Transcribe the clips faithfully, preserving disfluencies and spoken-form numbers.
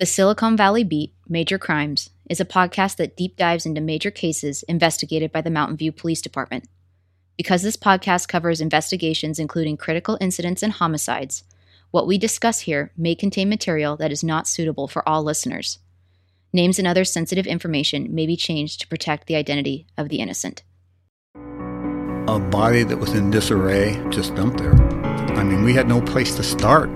The Silicon Valley Beat, Major Crimes, is a podcast that deep dives into major cases investigated by the Mountain View Police Department. Because this podcast covers investigations including critical incidents and homicides, what we discuss here may contain material that is not suitable for all listeners. Names and other sensitive information may be changed to protect the identity of the innocent. A body that was in disarray just dumped there. I mean, we had no place to start.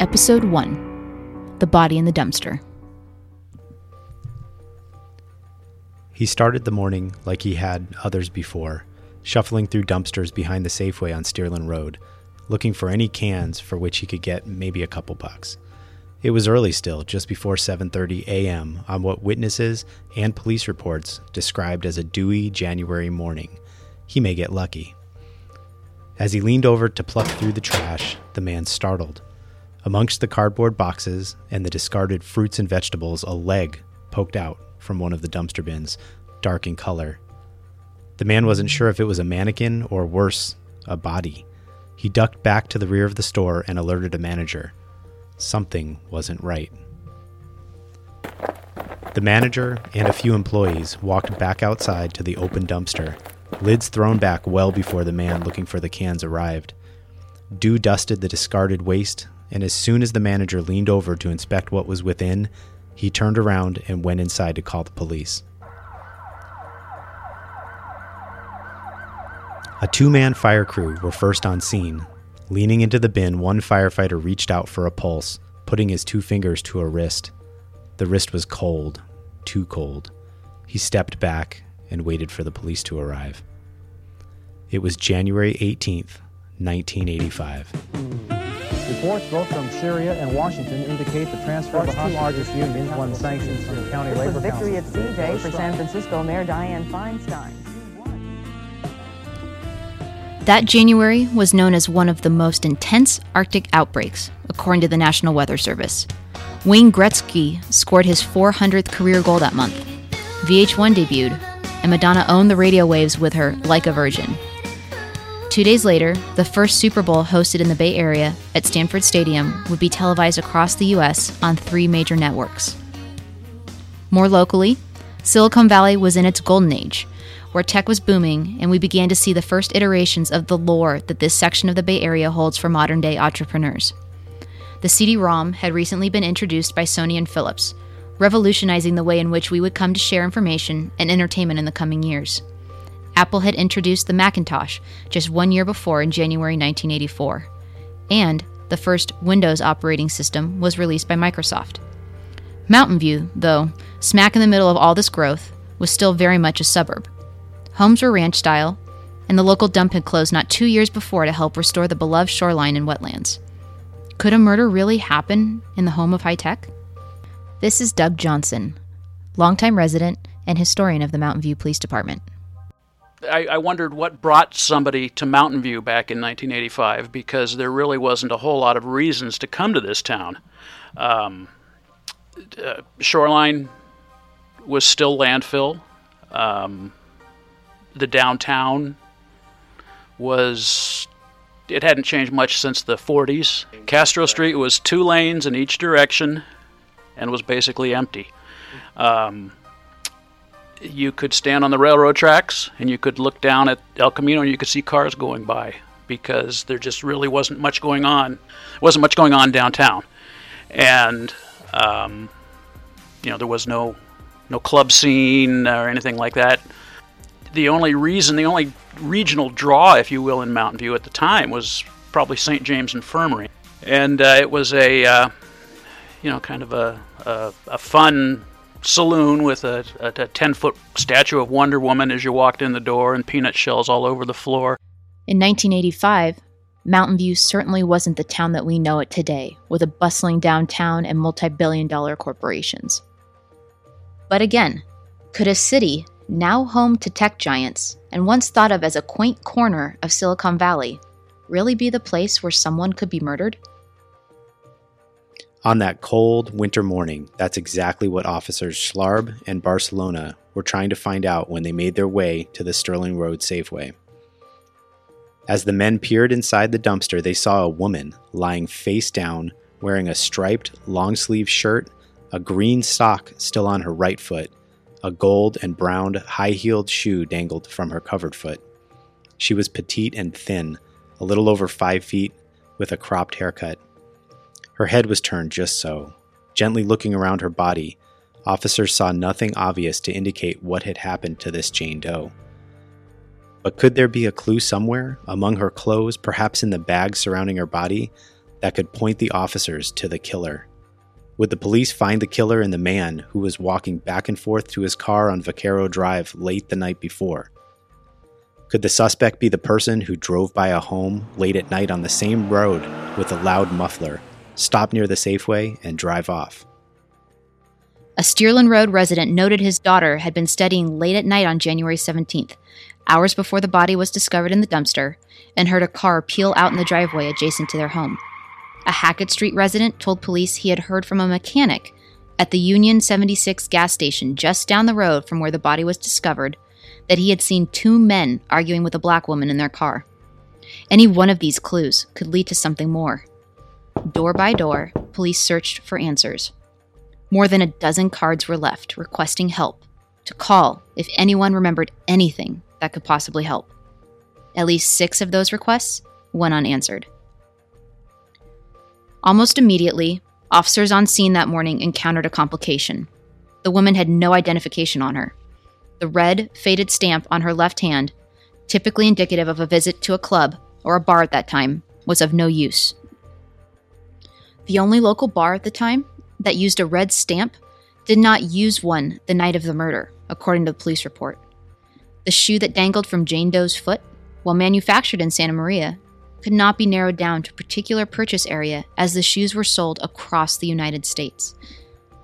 Episode one, The Body in the Dumpster. He started the morning like he had others before, shuffling through dumpsters behind the Safeway on Stierlin Road, looking for any cans for which he could get maybe a couple bucks. It was early still, just before seven thirty a.m. on what witnesses and police reports described as a dewy January morning. He may get lucky. As he leaned over to pluck through the trash, the man startled. Amongst the cardboard boxes and the discarded fruits and vegetables, a leg poked out from one of the dumpster bins, dark in color. The man wasn't sure if it was a mannequin or, worse, a body. He ducked back to the rear of the store and alerted a manager. Something wasn't right. The manager and a few employees walked back outside to the open dumpster, lids thrown back well before the man looking for the cans arrived. Dew dusted the discarded waste, and as soon as the manager leaned over to inspect what was within, he turned around and went inside to call the police. A two-man fire crew were first on scene. Leaning into the bin, one firefighter reached out for a pulse, putting his two fingers to a wrist. The wrist was cold, too cold. He stepped back and waited for the police to arrive. It was January eighteenth, nineteen eighty-five. Reports both from Syria and Washington indicate the transfer of the two largest unions won sanctions from the county labor council. This was victory at Sea Day for San Francisco Mayor Dianne Feinstein. That January was known as one of the most intense Arctic outbreaks, according to the National Weather Service. Wayne Gretzky scored his four hundredth career goal that month. V H one debuted, and Madonna owned the radio waves with her Like a Virgin. Two days later, the first Super Bowl hosted in the Bay Area at Stanford Stadium would be televised across the U S on three major networks. More locally, Silicon Valley was in its golden age, where tech was booming, and we began to see the first iterations of the lore that this section of the Bay Area holds for modern-day entrepreneurs. The C D ROM had recently been introduced by Sony and Philips, revolutionizing the way in which we would come to share information and entertainment in the coming years. Apple had introduced the Macintosh just one year before in January nineteen eighty-four, and the first Windows operating system was released by Microsoft. Mountain View, though, smack in the middle of all this growth, was still very much a suburb. Homes were ranch style, and the local dump had closed not two years before to help restore the beloved shoreline and wetlands. Could a murder really happen in the home of high tech? This is Doug Johnson, longtime resident and historian of the Mountain View Police Department. I, I wondered what brought somebody to Mountain View back in nineteen eighty-five, because there really wasn't a whole lot of reasons to come to this town. Um, uh, shoreline was still landfill. Um... The downtown was, it hadn't changed much since the forties. Castro Street was two lanes in each direction and was basically empty. Um, you could stand on the railroad tracks and you could look down at El Camino and you could see cars going by, because there just really wasn't much going on. Wasn't much going on downtown. And, um, you know, there was no, no club scene or anything like that. The only reason, the only regional draw, if you will, in Mountain View at the time was probably Saint James Infirmary. And uh, it was a, uh, you know, kind of a, a, a fun saloon with a ten-foot statue of Wonder Woman as you walked in the door and peanut shells all over the floor. In nineteen eighty-five, Mountain View certainly wasn't the town that we know it today, with a bustling downtown and multi-billion dollar corporations. But again, could a city now home to tech giants, and once thought of as a quaint corner of Silicon Valley, really be the place where someone could be murdered? On that cold winter morning, that's exactly what officers Schlarb and Barcelona were trying to find out when they made their way to the Stierlin Road Safeway. As the men peered inside the dumpster, they saw a woman lying face down, wearing a striped, long-sleeve shirt, a green sock still on her right foot, a gold and brown high-heeled shoe dangled from her covered foot. She was petite and thin, a little over five feet, with a cropped haircut. Her head was turned just so. Gently looking around her body, officers saw nothing obvious to indicate what had happened to this Jane Doe. But could there be a clue somewhere, among her clothes, perhaps in the bag surrounding her body, that could point the officers to the killer? Would the police find the killer in the man who was walking back and forth to his car on Vaquero Drive late the night before? Could the suspect be the person who drove by a home late at night on the same road with a loud muffler, stop near the Safeway, and drive off? A Stierlin Road resident noted his daughter had been studying late at night on January seventeenth, hours before the body was discovered in the dumpster, and heard a car peel out in the driveway adjacent to their home. A Hackett Street resident told police he had heard from a mechanic at the Union seventy-six gas station just down the road from where the body was discovered that he had seen two men arguing with a black woman in their car. Any one of these clues could lead to something more. Door by door, police searched for answers. More than a dozen cards were left requesting help, to call if anyone remembered anything that could possibly help. At least six of those requests went unanswered. Almost immediately, officers on scene that morning encountered a complication. The woman had no identification on her. The red, faded stamp on her left hand, typically indicative of a visit to a club or a bar at that time, was of no use. The only local bar at the time that used a red stamp did not use one the night of the murder, according to the police report. The shoe that dangled from Jane Doe's foot, while manufactured in Santa Maria, could not be narrowed down to a particular purchase area as the shoes were sold across the United States.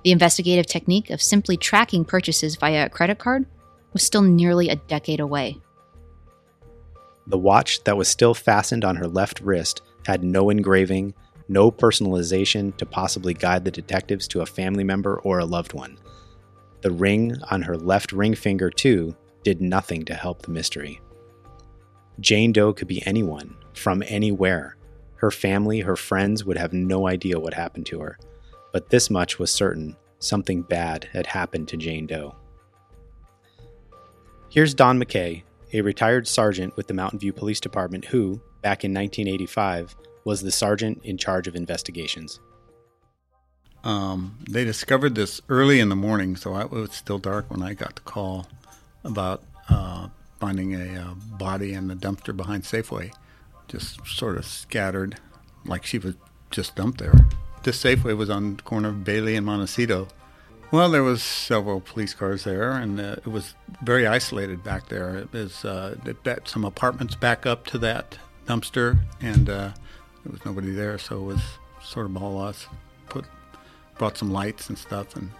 The investigative technique of simply tracking purchases via a credit card was still nearly a decade away. The watch that was still fastened on her left wrist had no engraving, no personalization to possibly guide the detectives to a family member or a loved one. The ring on her left ring finger, too, did nothing to help the mystery. Jane Doe could be anyone, from anywhere. Her family, her friends would have no idea what happened to her. But this much was certain, something bad had happened to Jane Doe. Here's Don McKay, a retired sergeant with the Mountain View Police Department who, back in nineteen eighty-five, was the sergeant in charge of investigations. Um, they discovered this early in the morning, so it was still dark when I got the call about uh, finding a uh, body in the dumpster behind Safeway, just sort of scattered, like she was just dumped there. This Safeway was on the corner of Bailey and Montecito. Well, there was several police cars there, and uh, it was very isolated back there. It was uh, some apartments back up to that dumpster, and uh, there was nobody there, so it was sort of all us. Put, brought some lights and stuff, and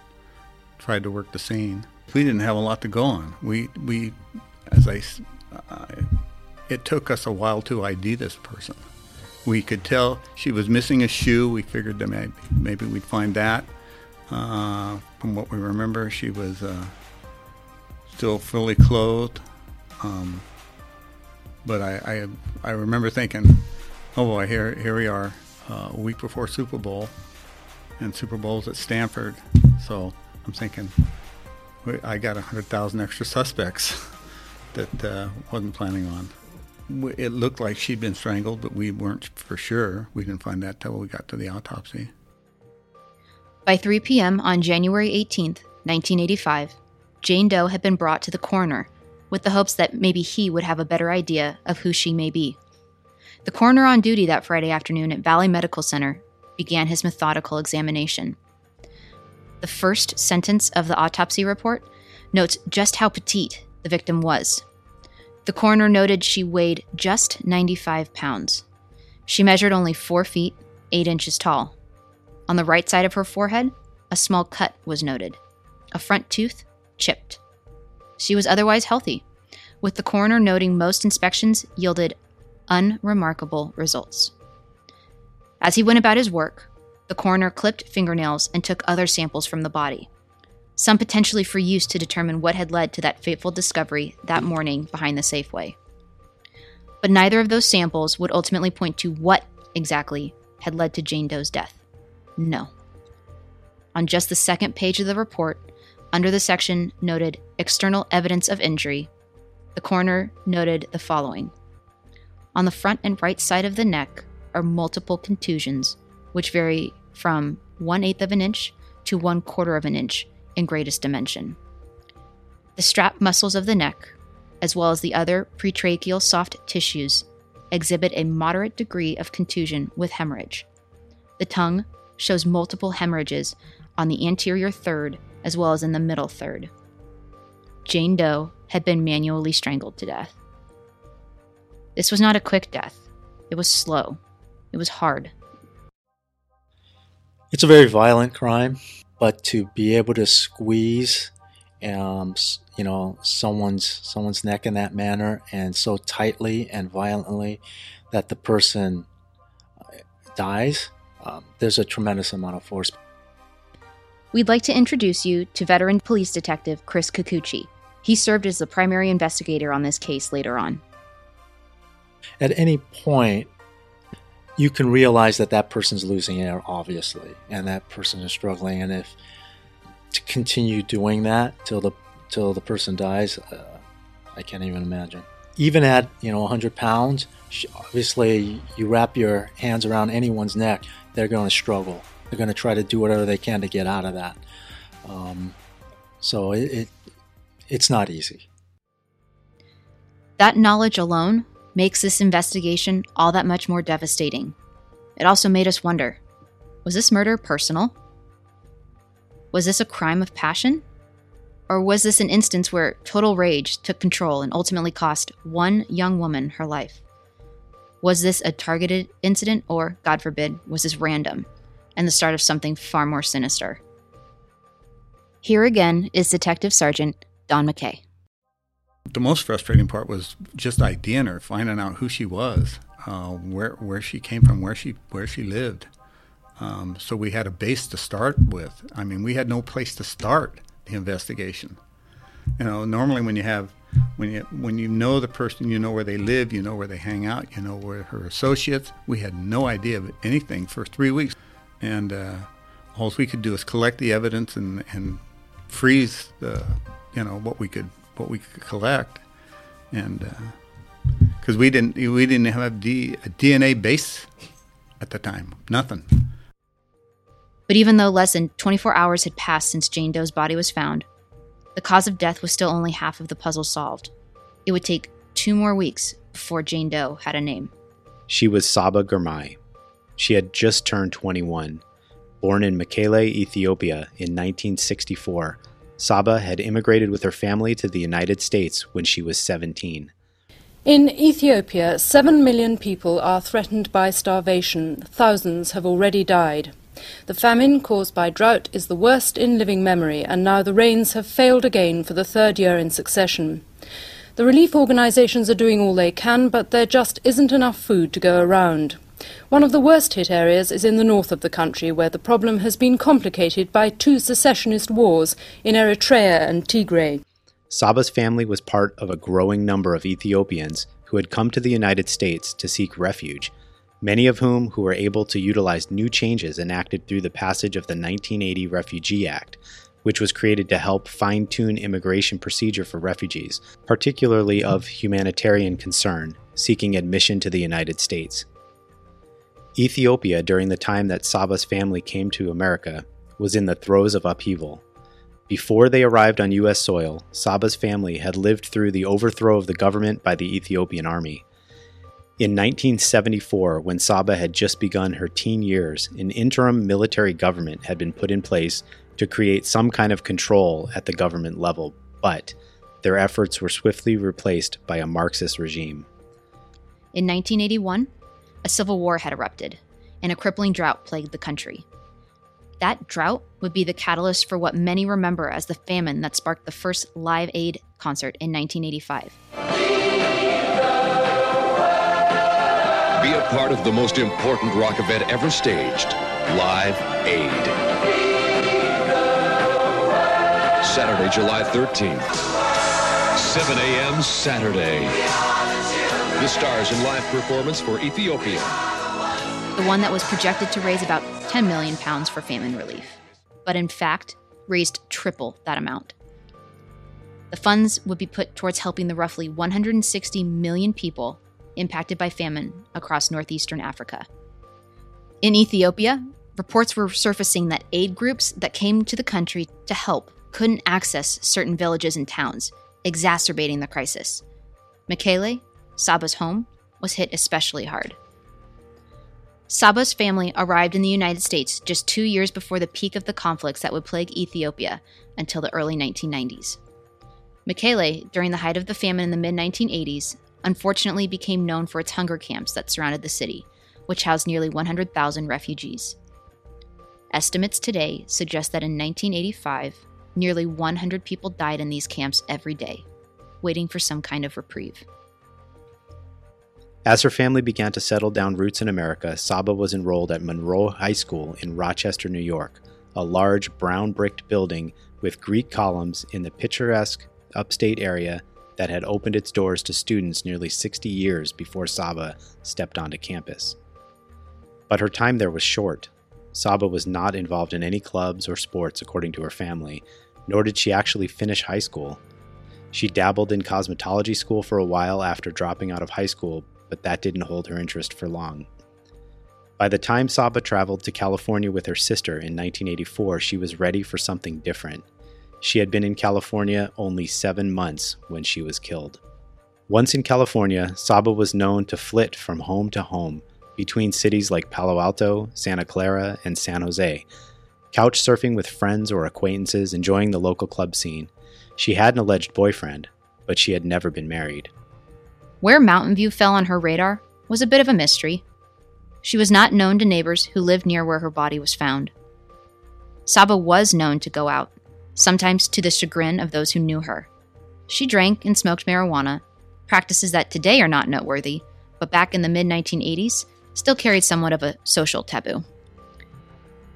tried to work the scene. We didn't have a lot to go on. We, we, as I, uh, it took us a while to I D this person. We could tell she was missing a shoe. We figured that maybe, maybe we'd find that. Uh, from what we remember, she was uh, still fully clothed. Um, but I, I, I remember thinking, oh boy, here, here we are, uh, a week before Super Bowl, and Super Bowl's at Stanford. So I'm thinking, I got one hundred thousand extra suspects that uh, wasn't planning on. It looked like she'd been strangled, but we weren't for sure. We didn't find that till we got to the autopsy. By three p.m. on January eighteenth, nineteen eighty-five, Jane Doe had been brought to the coroner with the hopes that maybe he would have a better idea of who she may be. The coroner on duty that Friday afternoon at Valley Medical Center began his methodical examination. The first sentence of the autopsy report notes just how petite the victim was. The coroner noted she weighed just ninety-five pounds. She measured only four feet, eight inches tall. On the right side of her forehead, a small cut was noted. A front tooth chipped. She was otherwise healthy, with the coroner noting most inspections yielded unremarkable results. As he went about his work, the coroner clipped fingernails and took other samples from the body, some potentially for use to determine what had led to that fateful discovery that morning behind the Safeway. But neither of those samples would ultimately point to what exactly had led to Jane Doe's death. No. On just the second page of the report, under the section noted external evidence of injury, the coroner noted the following. On the front and right side of the neck are multiple contusions, which vary from one-eighth of an inch to one-quarter of an inch in greatest dimension. The strap muscles of the neck, as well as the other pretracheal soft tissues, exhibit a moderate degree of contusion with hemorrhage. The tongue shows multiple hemorrhages on the anterior third as well as in the middle third. Jane Doe had been manually strangled to death. This was not a quick death. It was slow. It was hard. It's a very violent crime, but to be able to squeeze, um, you know, someone's someone's neck in that manner and so tightly and violently that the person dies, um, there's a tremendous amount of force. We'd like to introduce you to veteran police detective Chris Kikuchi. He served as the primary investigator on this case later on. At any point, you can realize that that person's losing air, obviously, and that person is struggling. And if to continue doing that till the till the person dies, uh, I can't even imagine. Even at you know one hundred pounds, obviously, you wrap your hands around anyone's neck, they're going to struggle. They're going to try to do whatever they can to get out of that. Um, so it, it it's not easy. That knowledge alone makes this investigation all that much more devastating. It also made us wonder, was this murder personal? Was this a crime of passion? Or was this an instance where total rage took control and ultimately cost one young woman her life? Was this a targeted incident or, God forbid, was this random and the start of something far more sinister? Here again is Detective Sergeant Don McKay. The most frustrating part was just IDing her, finding out who she was, uh, where where she came from, where she where she lived. Um, so we had a base to start with. I mean, we had no place to start the investigation. You know, normally when you have when you when you know the person, you know where they live, you know where they hang out, you know where her associates. We had no idea of anything for three weeks, and uh, all we could do is collect the evidence and and freeze the you know what we could. What we could collect, and because uh, we didn't we didn't have D, a D N A base at the time, nothing. But even though less than twenty-four hours had passed since Jane Doe's body was found, the cause of death was still only half of the puzzle solved. It would take two more weeks before Jane Doe had a name. She was Saba Gurmai. She had just turned twenty-one. Born in Mekelle, Ethiopia in nineteen sixty-four, Saba had immigrated with her family to the United States when she was seventeen. In Ethiopia, seven million people are threatened by starvation. Thousands have already died. The famine caused by drought is the worst in living memory, and now the rains have failed again for the third year in succession. The relief organizations are doing all they can, but there just isn't enough food to go around. One of the worst hit areas is in the north of the country, where the problem has been complicated by two secessionist wars in Eritrea and Tigray. Saba's family was part of a growing number of Ethiopians who had come to the United States to seek refuge, many of whom who were able to utilize new changes enacted through the passage of the nineteen eighty Refugee Act, which was created to help fine-tune immigration procedure for refugees, particularly of humanitarian concern, seeking admission to the United States. Ethiopia, during the time that Saba's family came to America, was in the throes of upheaval. Before they arrived on U S soil, Saba's family had lived through the overthrow of the government by the Ethiopian army. In nineteen seventy-four, when Saba had just begun her teen years, an interim military government had been put in place to create some kind of control at the government level, but their efforts were swiftly replaced by a Marxist regime. In nineteen eighty-one, a civil war had erupted, and a crippling drought plagued the country. That drought would be the catalyst for what many remember as the famine that sparked the first Live Aid concert in nineteen eighty-five. Be a part of the most important rock event ever staged, Live Aid. Saturday, July thirteenth, seven a.m. Saturday. The stars in live performance for Ethiopia. The one that was projected to raise about ten million pounds for famine relief, but in fact raised triple that amount. The funds would be put towards helping the roughly one hundred sixty million people impacted by famine across northeastern Africa. In Ethiopia, reports were surfacing that aid groups that came to the country to help couldn't access certain villages and towns, exacerbating the crisis. Mekelle, Saba's home, was hit especially hard. Saba's family arrived in the United States just two years before the peak of the conflicts that would plague Ethiopia until the early nineteen nineties. Mekelle, during the height of the famine in the mid nineteen eighties, unfortunately became known for its hunger camps that surrounded the city, which housed nearly one hundred thousand refugees. Estimates today suggest that in nineteen eighty-five, nearly one hundred people died in these camps every day, waiting for some kind of reprieve. As her family began to settle down roots in America, Saba was enrolled at Monroe High School in Rochester, New York, a large brown-bricked building with Greek columns in the picturesque upstate area that had opened its doors to students nearly sixty years before Saba stepped onto campus. But her time there was short. Saba was not involved in any clubs or sports, according to her family, nor did she actually finish high school. She dabbled in cosmetology school for a while after dropping out of high school, but that didn't hold her interest for long. By the time Saba traveled to California with her sister in nineteen eighty-four, she was ready for something different. She had been in California only seven months when she was killed. Once in California, Saba was known to flit from home to home between cities like Palo Alto, Santa Clara, and San Jose, couch surfing with friends or acquaintances, enjoying the local club scene. She had an alleged boyfriend, but she had never been married. Where Mountain View fell on her radar was a bit of a mystery. She was not known to neighbors who lived near where her body was found. Saba was known to go out, sometimes to the chagrin of those who knew her. She drank and smoked marijuana, practices that today are not noteworthy, but back in the mid nineteen eighties still carried somewhat of a social taboo.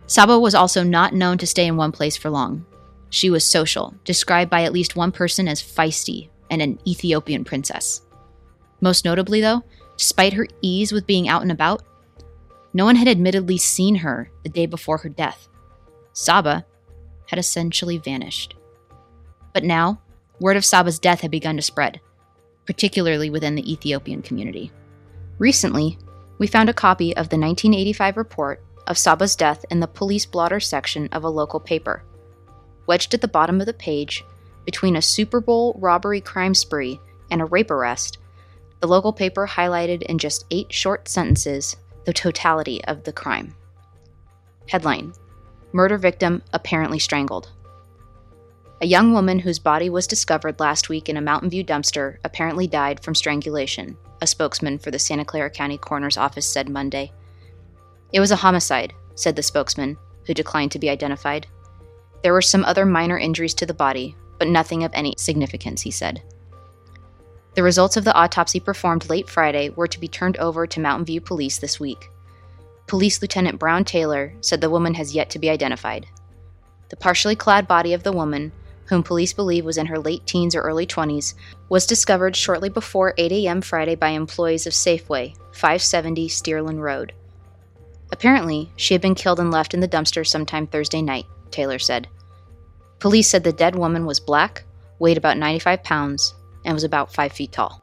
Saba was also not known to stay in one place for long. She was social, described by at least one person as feisty and an Ethiopian princess. Most notably, though, despite her ease with being out and about, no one had admittedly seen her the day before her death. Saba had essentially vanished. But now, word of Saba's death had begun to spread, particularly within the Ethiopian community. Recently, we found a copy of the nineteen eighty-five report of Saba's death in the police blotter section of a local paper, wedged at the bottom of the page between a Super Bowl robbery crime spree and a rape arrest. The local paper highlighted in just eight short sentences the totality of the crime. Headline: Murder victim apparently strangled. A young woman whose body was discovered last week in a Mountain View dumpster apparently died from strangulation, a spokesman for the Santa Clara County Coroner's Office said Monday. It was a homicide, said the spokesman, who declined to be identified. There were some other minor injuries to the body, but nothing of any significance, he said. The results of the autopsy performed late Friday were to be turned over to Mountain View Police this week. Police Lieutenant Brown Taylor said the woman has yet to be identified. The partially clad body of the woman, whom police believe was in her late teens or early twenties, was discovered shortly before eight a.m. Friday by employees of Safeway, five seventy Stierlin Road. Apparently, she had been killed and left in the dumpster sometime Thursday night, Taylor said. Police said the dead woman was black, weighed about ninety-five pounds, and was about five feet tall.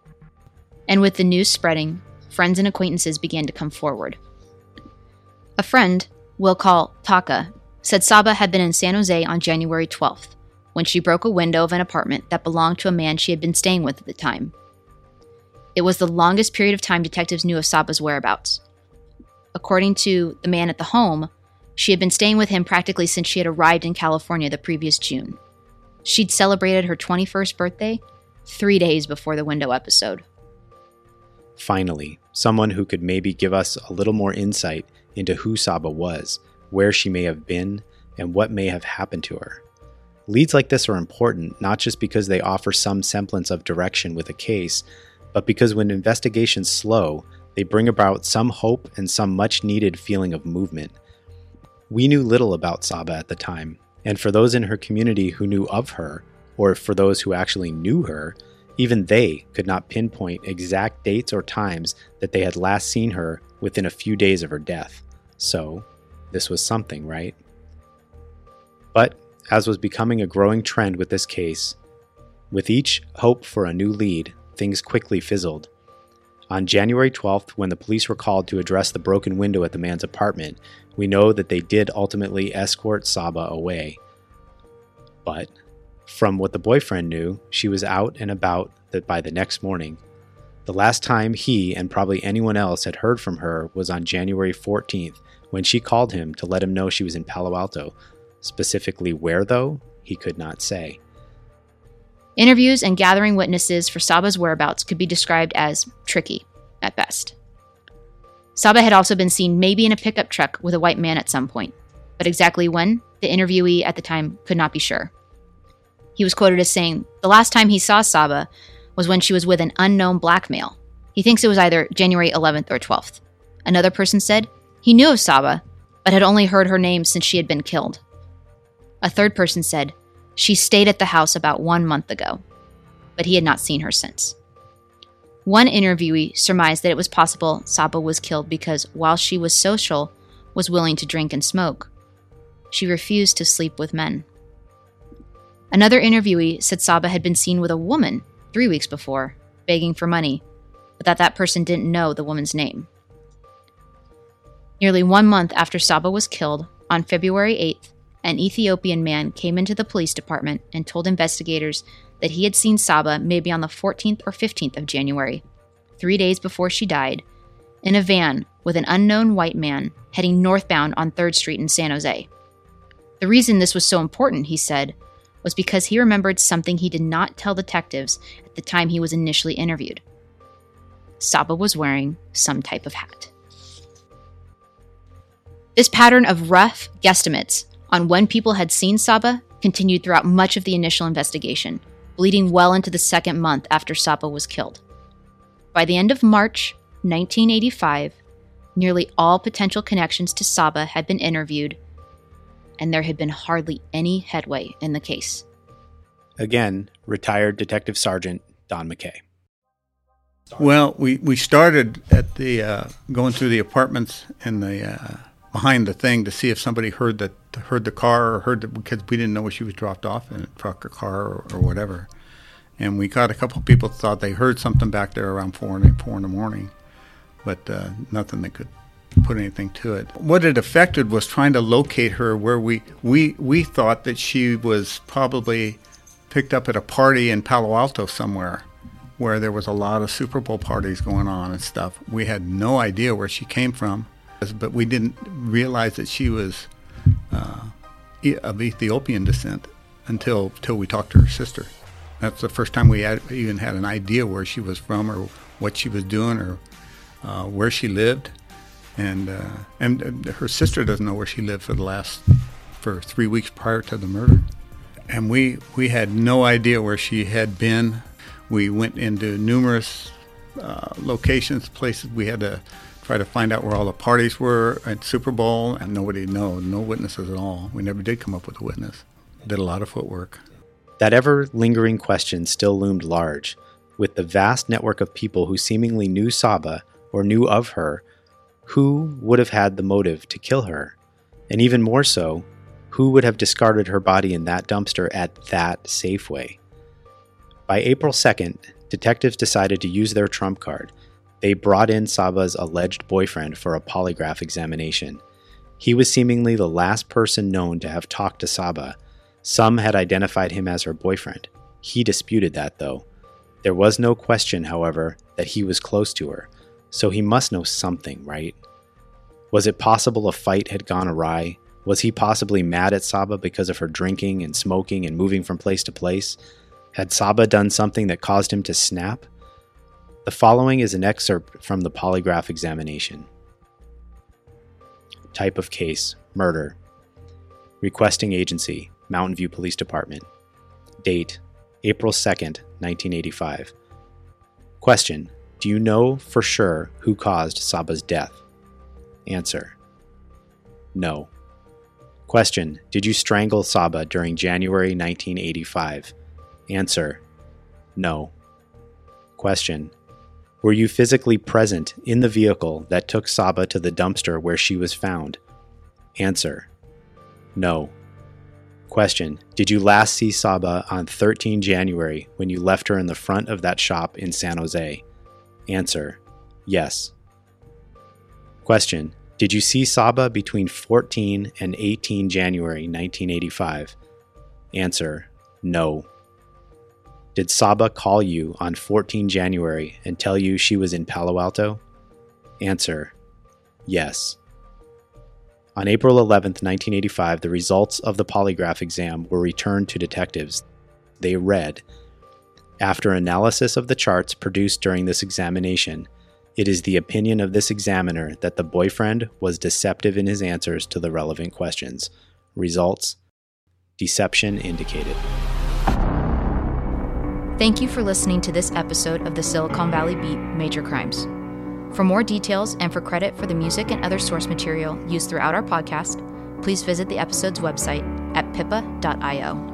And with the news spreading, friends and acquaintances began to come forward. A friend, we'll call Taka, said Saba had been in San Jose on January twelfth, when she broke a window of an apartment that belonged to a man she had been staying with at the time. It was the longest period of time detectives knew of Saba's whereabouts. According to the man at the home, she had been staying with him practically since she had arrived in California the previous June. She'd celebrated her twenty-first birthday three days before the window episode. Finally, someone who could maybe give us a little more insight into who Saba was, where she may have been, and what may have happened to her. Leads like this are important, not just because they offer some semblance of direction with a case, but because when investigations slow, they bring about some hope and some much-needed feeling of movement. We knew little about Saba at the time, and for those in her community who knew of her, or for those who actually knew her, even they could not pinpoint exact dates or times that they had last seen her within a few days of her death. So, This was something, right? But, as was becoming a growing trend with this case, with each hope for a new lead, things quickly fizzled. On January twelfth, when the police were called to address the broken window at the man's apartment, we know that they did ultimately escort Saba away. But, from what the boyfriend knew, she was out and about that by the next morning. The last time he and probably anyone else had heard from her was on January fourteenth, when she called him to let him know she was in Palo Alto. Specifically where, though, he could not say. Interviews and gathering witnesses for Saba's whereabouts could be described as tricky, at best. Saba had also been seen maybe in a pickup truck with a white man at some point, but exactly when, the interviewee at the time could not be sure. He was quoted as saying, "The last time he saw Saba was when she was with an unknown black male. He thinks it was either January eleventh or twelfth. Another person said he knew of Saba, but had only heard her name since she had been killed. A third person said she stayed at the house about one month ago, but he had not seen her since. One interviewee surmised that it was possible Saba was killed because while she was social, was willing to drink and smoke. She refused to sleep with men. Another interviewee said Saba had been seen with a woman three weeks before, begging for money, but that that person didn't know the woman's name. Nearly one month after Saba was killed, on February eighth, an Ethiopian man came into the police department and told investigators that he had seen Saba maybe on the fourteenth or fifteenth of January, three days before she died, in a van with an unknown white man heading northbound on third street in San Jose. The reason this was so important, he said, was because he remembered something he did not tell detectives at the time he was initially interviewed. Saba was wearing some type of hat. This pattern of rough guesstimates on when people had seen Saba continued throughout much of the initial investigation, bleeding well into the second month after Saba was killed. By the end of March nineteen eighty-five, nearly all potential connections to Saba had been interviewed, and there had been hardly any headway in the case. Again, retired Detective Sergeant Don McKay. Well, we, we started at the uh, going through the apartments and the uh, behind the thing to see if somebody heard the heard the car or heard the, because we didn't know where she was dropped off in a truck or car or, or whatever. And we got a couple of people that thought they heard something back there around four in the, four in the morning, but uh, nothing that could put anything to it. What it affected was trying to locate her where we we we thought that she was probably picked up at a party in Palo Alto somewhere where there was a lot of Super Bowl parties going on and stuff. We had no idea where she came from, but we didn't realize that she was uh, of Ethiopian descent until, until we talked to her sister. That's the first time we had, even had an idea where she was from or what she was doing or uh, where she lived. And uh, and her sister doesn't know where she lived for the last for three weeks prior to the murder, and we we had no idea where she had been. We went into numerous uh, locations, places. We had to try to find out where all the parties were at Super Bowl, and nobody no no witnesses at all. We never did come up with a witness. Did a lot of footwork. That ever lingering question still loomed large, with the vast network of people who seemingly knew Saba or knew of her. Who would have had the motive to kill her? And even more so, who would have discarded her body in that dumpster at that Safeway? By April second, detectives decided to use their trump card. They brought in Saba's alleged boyfriend for a polygraph examination. He was seemingly the last person known to have talked to Saba. Some had identified him as her boyfriend. He disputed that, though. There was no question, however, that he was close to her. So he must know something, right? Was it possible a fight had gone awry? Was he possibly mad at Saba because of her drinking and smoking and moving from place to place? Had Saba done something that caused him to snap? The following is an excerpt from the polygraph examination. Type of case, murder. Requesting agency, Mountain View Police Department. Date, April second, nineteen eighty-five. Question. Do you know for sure who caused Saba's death? Answer. No. Question. Did you strangle Saba during January nineteen eighty-five? Answer. No. Question. Were you physically present in the vehicle that took Saba to the dumpster where she was found? Answer: no. Question: did you last see Saba on the thirteenth of January when you left her in the front of that shop in San Jose? Answer: yes. Question: did you see Saba between the fourteenth and eighteenth of January nineteen eighty-five? Answer: no. Did Saba call you on the fourteenth of January and tell you she was in Palo Alto? Answer: yes. On April eleventh, nineteen eighty-five, the results of the polygraph exam were returned to detectives. They read, "After analysis of the charts produced during this examination, it is the opinion of this examiner that the boyfriend was deceptive in his answers to the relevant questions. Results: deception indicated." Thank you for listening to this episode of the Silicon Valley Beat, Major Crimes. For more details and for credit for the music and other source material used throughout our podcast, please visit the episode's website at pipa dot io.